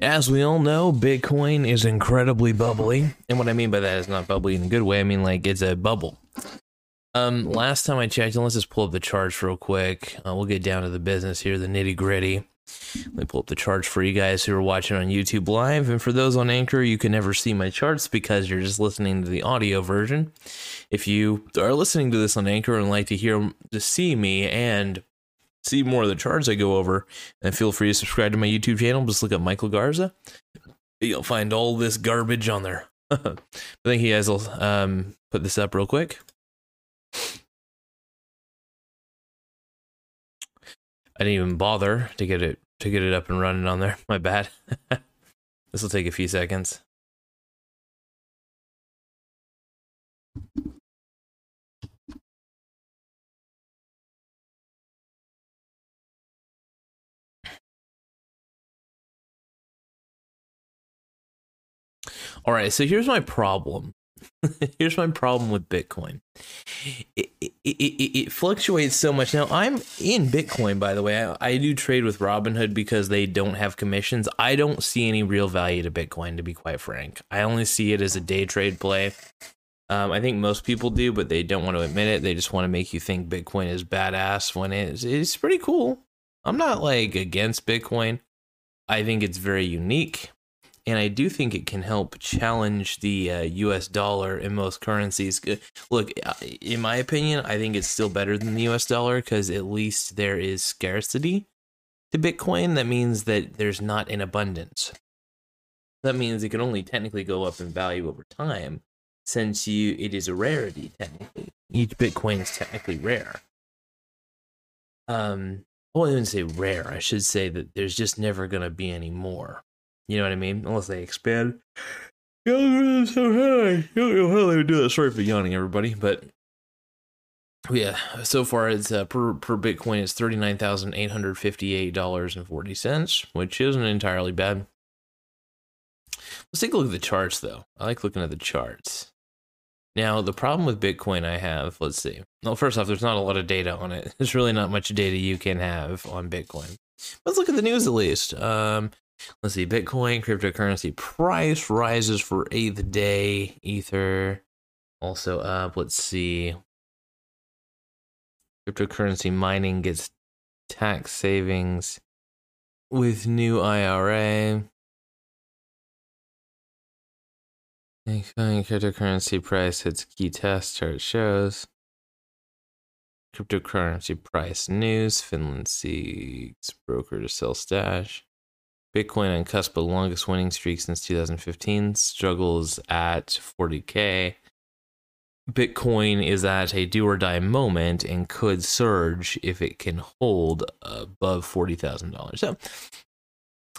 As we all know, Bitcoin is incredibly bubbly. And what I mean by that is not bubbly in a good way. I mean, like, it's a bubble. Last time I checked, and let's just pull up the charts real quick. We'll get down to the business here, the nitty gritty. Let me pull up the charts for you guys who are watching on YouTube Live. And for those on Anchor, you can never see my charts because you're just listening to the audio version. If you are listening to this on Anchor and like to see me and see more of the charts I go over, and feel free to subscribe to my YouTube channel. Just look up Michael Garza. You'll find all this garbage on there. I think you guys will put this up real quick. I didn't even bother to get it up and running on there. My bad. This will take a few seconds. All right, so here's my problem. Here's my problem with Bitcoin. It fluctuates so much. Now, I'm in Bitcoin, by the way. I do trade with Robinhood because they don't have commissions. I don't see any real value to Bitcoin, to be quite frank. I only see it as a day trade play. I think most people do, but they don't want to admit it. They just want to make you think Bitcoin is badass when it's pretty cool. I'm not, like, against Bitcoin. I think it's very unique. And I do think it can help challenge the U.S. dollar in most currencies. Look, in my opinion, I think it's still better than the U.S. dollar because at least there is scarcity to Bitcoin. That means that there's not an abundance. That means it can only technically go up in value over time since it is a rarity, technically. Each Bitcoin is technically rare. Well, I wouldn't say rare. I should say that there's just never going to be any more. You know what I mean? Unless they expand. Yo, so high. How they would do that? Sorry for yawning, everybody. But yeah, so far it's per Bitcoin is $39,858.40, which isn't entirely bad. Let's take a look at the charts, though. I like looking at the charts. Now, the problem with Bitcoin I have, let's see. Well, first off, there's not a lot of data on it. There's really not much data you can have on Bitcoin. Let's look at the news at least. Let's see, Bitcoin, cryptocurrency price rises for 8th day, Ether also up, let's see, cryptocurrency mining gets tax savings with new IRA, Bitcoin, cryptocurrency price hits key test, chart shows, cryptocurrency price news, Finland seeks broker to sell stash. Bitcoin on cusp of longest winning streak since 2015, struggles at 40K. Bitcoin is at a do or die moment and could surge if it can hold above $40,000. So,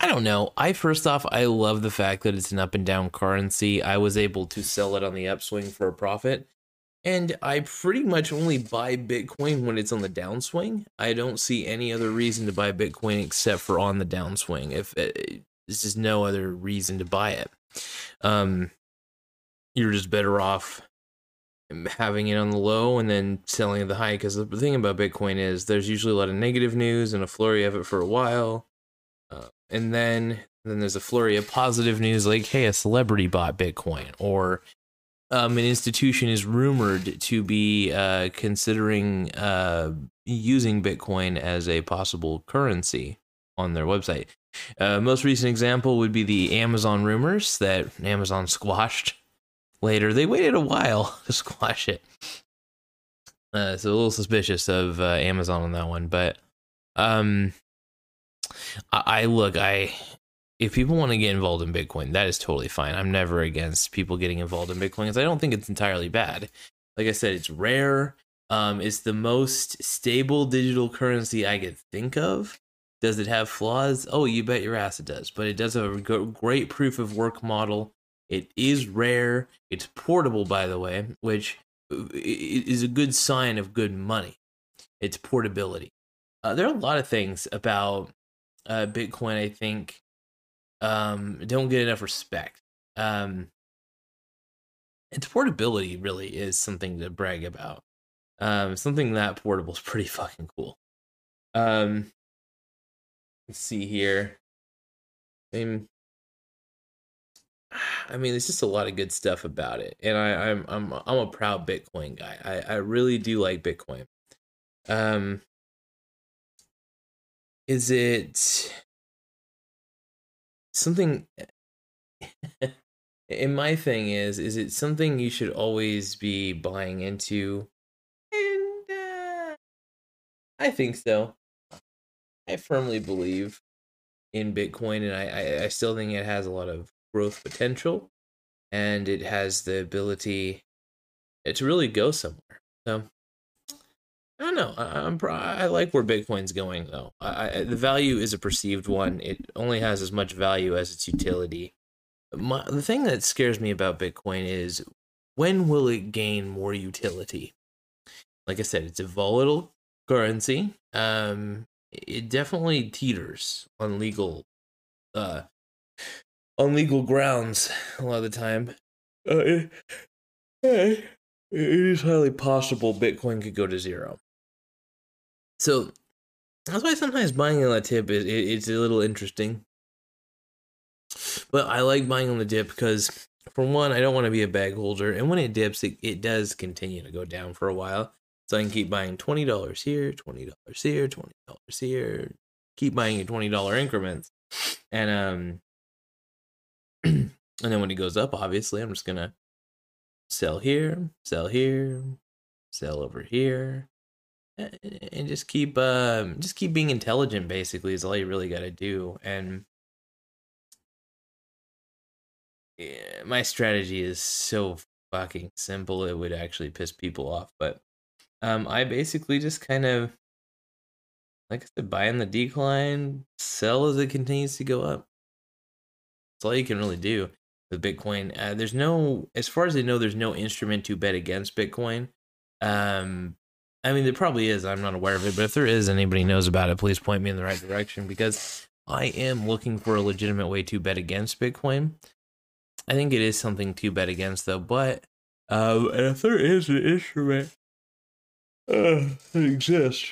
I don't know. First off, I love the fact that it's an up and down currency. I was able to sell it on the upswing for a profit. And I pretty much only buy Bitcoin when it's on the downswing. I don't see any other reason to buy Bitcoin except for on the downswing. If there's just no other reason to buy it. You're just better off having it on the low and then selling at the high. Because the thing about Bitcoin is there's usually a lot of negative news and a flurry of it for a while. And then there's a flurry of positive news like, hey, a celebrity bought Bitcoin or... an institution is rumored to be considering using Bitcoin as a possible currency on their website. Most recent example would be the Amazon rumors that Amazon squashed later. They waited a while to squash it. So a little suspicious of Amazon on that one. But if people want to get involved in Bitcoin, that is totally fine. I'm never against people getting involved in Bitcoin because I don't think it's entirely bad. Like I said, it's rare. It's the most stable digital currency I could think of. Does it have flaws? Oh, you bet your ass it does. But it does have a great proof of work model. It is rare. It's portable, by the way, which is a good sign of good money. It's portability. There are a lot of things about Bitcoin, I think, don't get enough respect. Its portability really is something to brag about. Something that portable is pretty fucking cool. Let's see here. I mean, there's just a lot of good stuff about it, and I'm a proud Bitcoin guy. I really do like Bitcoin. Is it something? And my thing is it something you should always be buying into? And I think so. I firmly believe in Bitcoin, and I still think it has a lot of growth potential, and it has the ability to really go somewhere. So I don't know. I like where Bitcoin's going, though. The value is a perceived one. It only has as much value as its utility. The thing that scares me about Bitcoin is, when will it gain more utility? Like I said, it's a volatile currency. It definitely teeters on legal grounds a lot of the time. It is highly possible Bitcoin could go to zero. So that's why sometimes buying on the dip is a little interesting. But I like buying on the dip because, for one, I don't want to be a bag holder. And when it dips, it does continue to go down for a while. So I can keep buying $20 here, $20 here, $20 here. Keep buying in $20 increments. And and then when it goes up, obviously, I'm just going to sell here, sell here, sell over here. And just keep being intelligent, basically, is all you really got to do. And yeah, my strategy is so fucking simple, it would actually piss people off. But I basically just kind of, like I said, buy in the decline, sell as it continues to go up. That's all you can really do with Bitcoin. There's no, as far as I know, there's no instrument to bet against Bitcoin. I mean, there probably is. I'm not aware of it. But if there is, anybody knows about it, please point me in the right direction, because I am looking for a legitimate way to bet against Bitcoin. I think it is something to bet against, though. But and if there is an instrument that exists,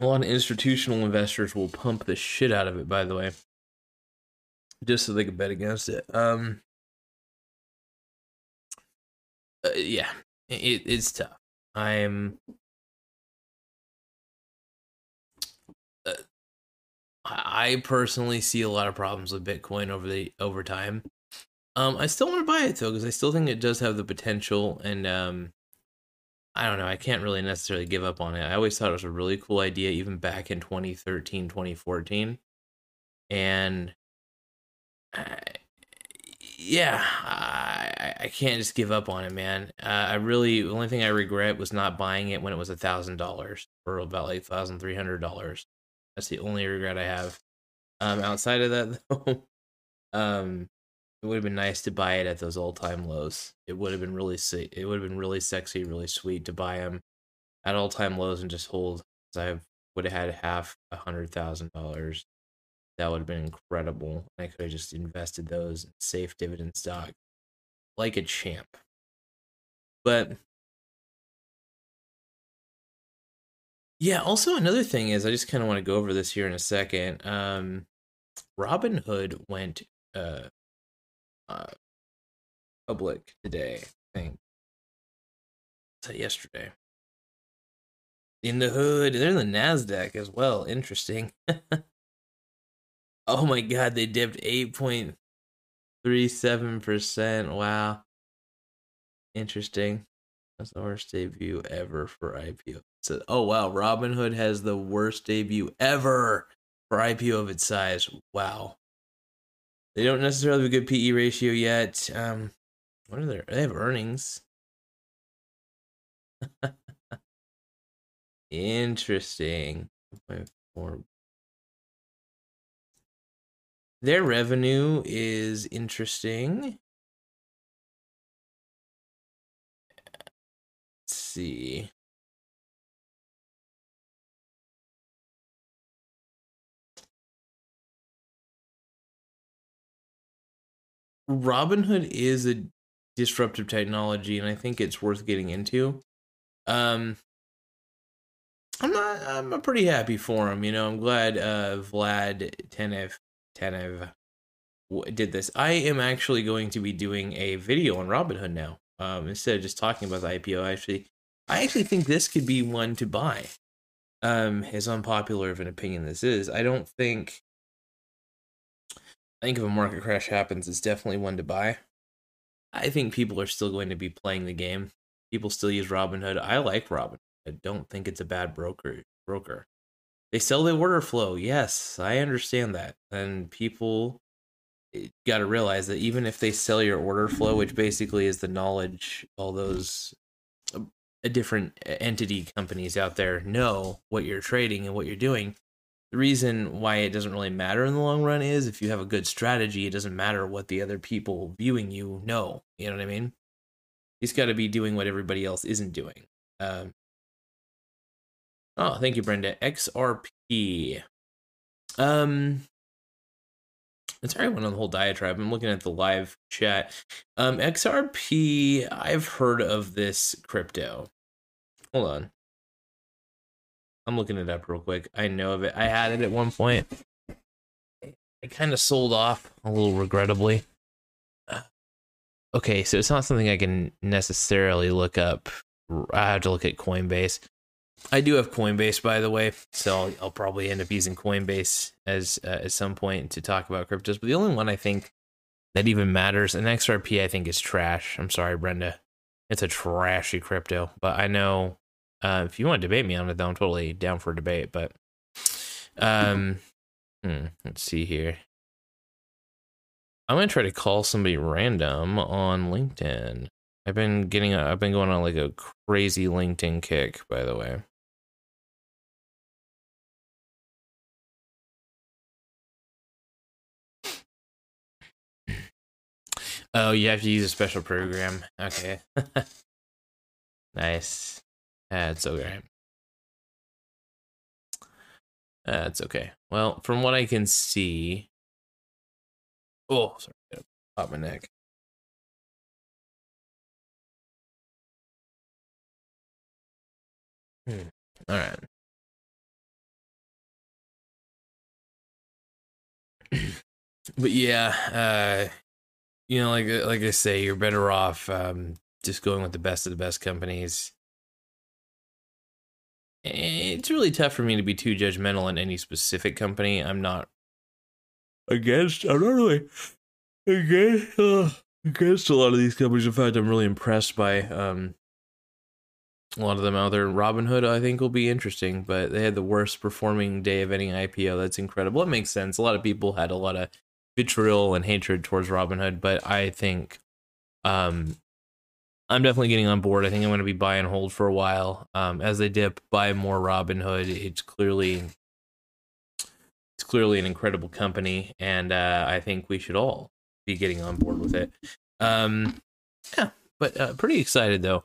a lot of institutional investors will pump the shit out of it, by the way, just so they can bet against it. Yeah, it's tough. I personally see a lot of problems with Bitcoin over time. I still want to buy it, though, because I still think it does have the potential. And I don't know. I can't really necessarily give up on it. I always thought it was a really cool idea, even back in 2013, 2014. And I can't just give up on it, man. The only thing I regret was not buying it when it was $1,000 or about like $1,300. That's the only regret I have. Outside of that, though, it would have been nice to buy it at those all-time lows. It would have been really, it would have been really sexy, really sweet to buy them at all-time lows and just hold. I would have had half $100,000. That would have been incredible. I could have just invested those in safe dividend stock like a champ. But yeah, also another thing is, I just kind of want to go over this here in a second. Robinhood went public today, I think. So yesterday. In the hood. They're in the NASDAQ as well. Interesting. Oh my God, they dipped 8.37%. Wow. Interesting. That's the worst debut ever for IPO. So, oh wow, Robinhood has the worst debut ever for IPO of its size. Wow. They don't necessarily have a good PE ratio yet. What are they have earnings. Interesting. Their revenue is interesting. Let's see. Robinhood is a disruptive technology, and I think it's worth getting into. I'm pretty happy for him. I'm glad Vlad Tenev Tenev did this. I am actually going to be doing a video on Robinhood now. Instead of just talking about the IPO, I actually think this could be one to buy. As unpopular of an opinion this is, I think if a market crash happens, it's definitely one to buy. I think people are still going to be playing the game. People still use Robinhood. I like Robinhood. I don't think it's a bad broker. They sell the order flow. Yes, I understand that. And people got to realize that even if they sell your order flow, which basically is the knowledge all those different entity companies out there know what you're trading and what you're doing, the reason why it doesn't really matter in the long run is if you have a good strategy, it doesn't matter what the other people viewing you know. You know what I mean? He's got to be doing what everybody else isn't doing. Oh, thank you, Brenda. XRP. Sorry, I went on the whole diatribe. I'm looking at the live chat. XRP, I've heard of this crypto. Hold on. I'm looking it up real quick. I know of it. I had it at one point. I kind of sold off a little regrettably. Okay, so it's not something I can necessarily look up. I have to look at Coinbase. I do have Coinbase, by the way, so I'll probably end up using Coinbase at some point to talk about cryptos. But the only one I think that even matters, and XRP I think is trash. I'm sorry, Brenda. It's a trashy crypto. But I know if you want to debate me on it, though, I'm totally down for a debate. But let's see here. I'm going to try to call somebody random on LinkedIn. I've been going on like a crazy LinkedIn kick, by the way. Oh, you have to use a special program. Okay. Nice. That's okay. That's okay. Well, from what I can see. Oh, sorry. Pop my neck. All right. But yeah, like I say, you're better off just going with the best of the best companies. It's really tough for me to be too judgmental on any specific company. I'm not against a lot of these companies. In fact, I'm really impressed by a lot of them out there. Robinhood, I think, will be interesting, but they had the worst performing day of any IPO. That's incredible. It makes sense. A lot of people had a lot of vitriol and hatred towards Robinhood, but I think I'm definitely getting on board. I think I'm going to be buy and hold for a while. As they dip, buy more Robinhood. It's clearly an incredible company, and I think we should all be getting on board with it. But pretty excited, though.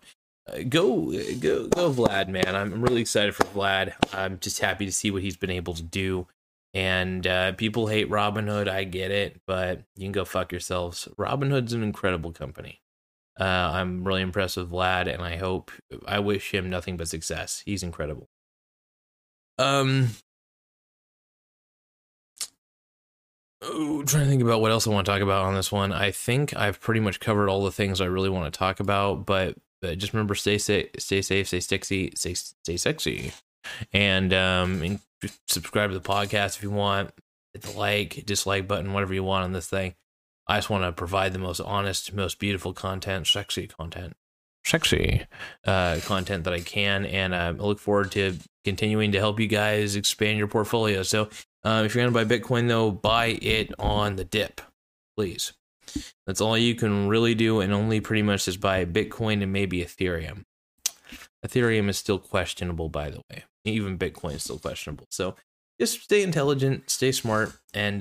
Go Vlad, man. I'm really excited for Vlad. I'm just happy to see what he's been able to do. And people hate Robinhood. I get it, but you can go fuck yourselves. Robinhood's an incredible company. I'm really impressed with Vlad, and I wish him nothing but success. He's incredible. Trying to think about what else I want to talk about on this one. I think I've pretty much covered all the things I really want to talk about, but just remember, stay safe, stay sexy, and subscribe to the podcast if you want. Hit the like, dislike button, whatever you want on this thing. I just want to provide the most honest, most beautiful content, sexy content that I can, and I look forward to continuing to help you guys expand your portfolio. So if you're going to buy Bitcoin, though, buy it on the dip, please. That's all you can really do, and only pretty much is buy Bitcoin and maybe Ethereum. Ethereum is still questionable, by the way. Even Bitcoin is still questionable. So just stay intelligent, stay smart, and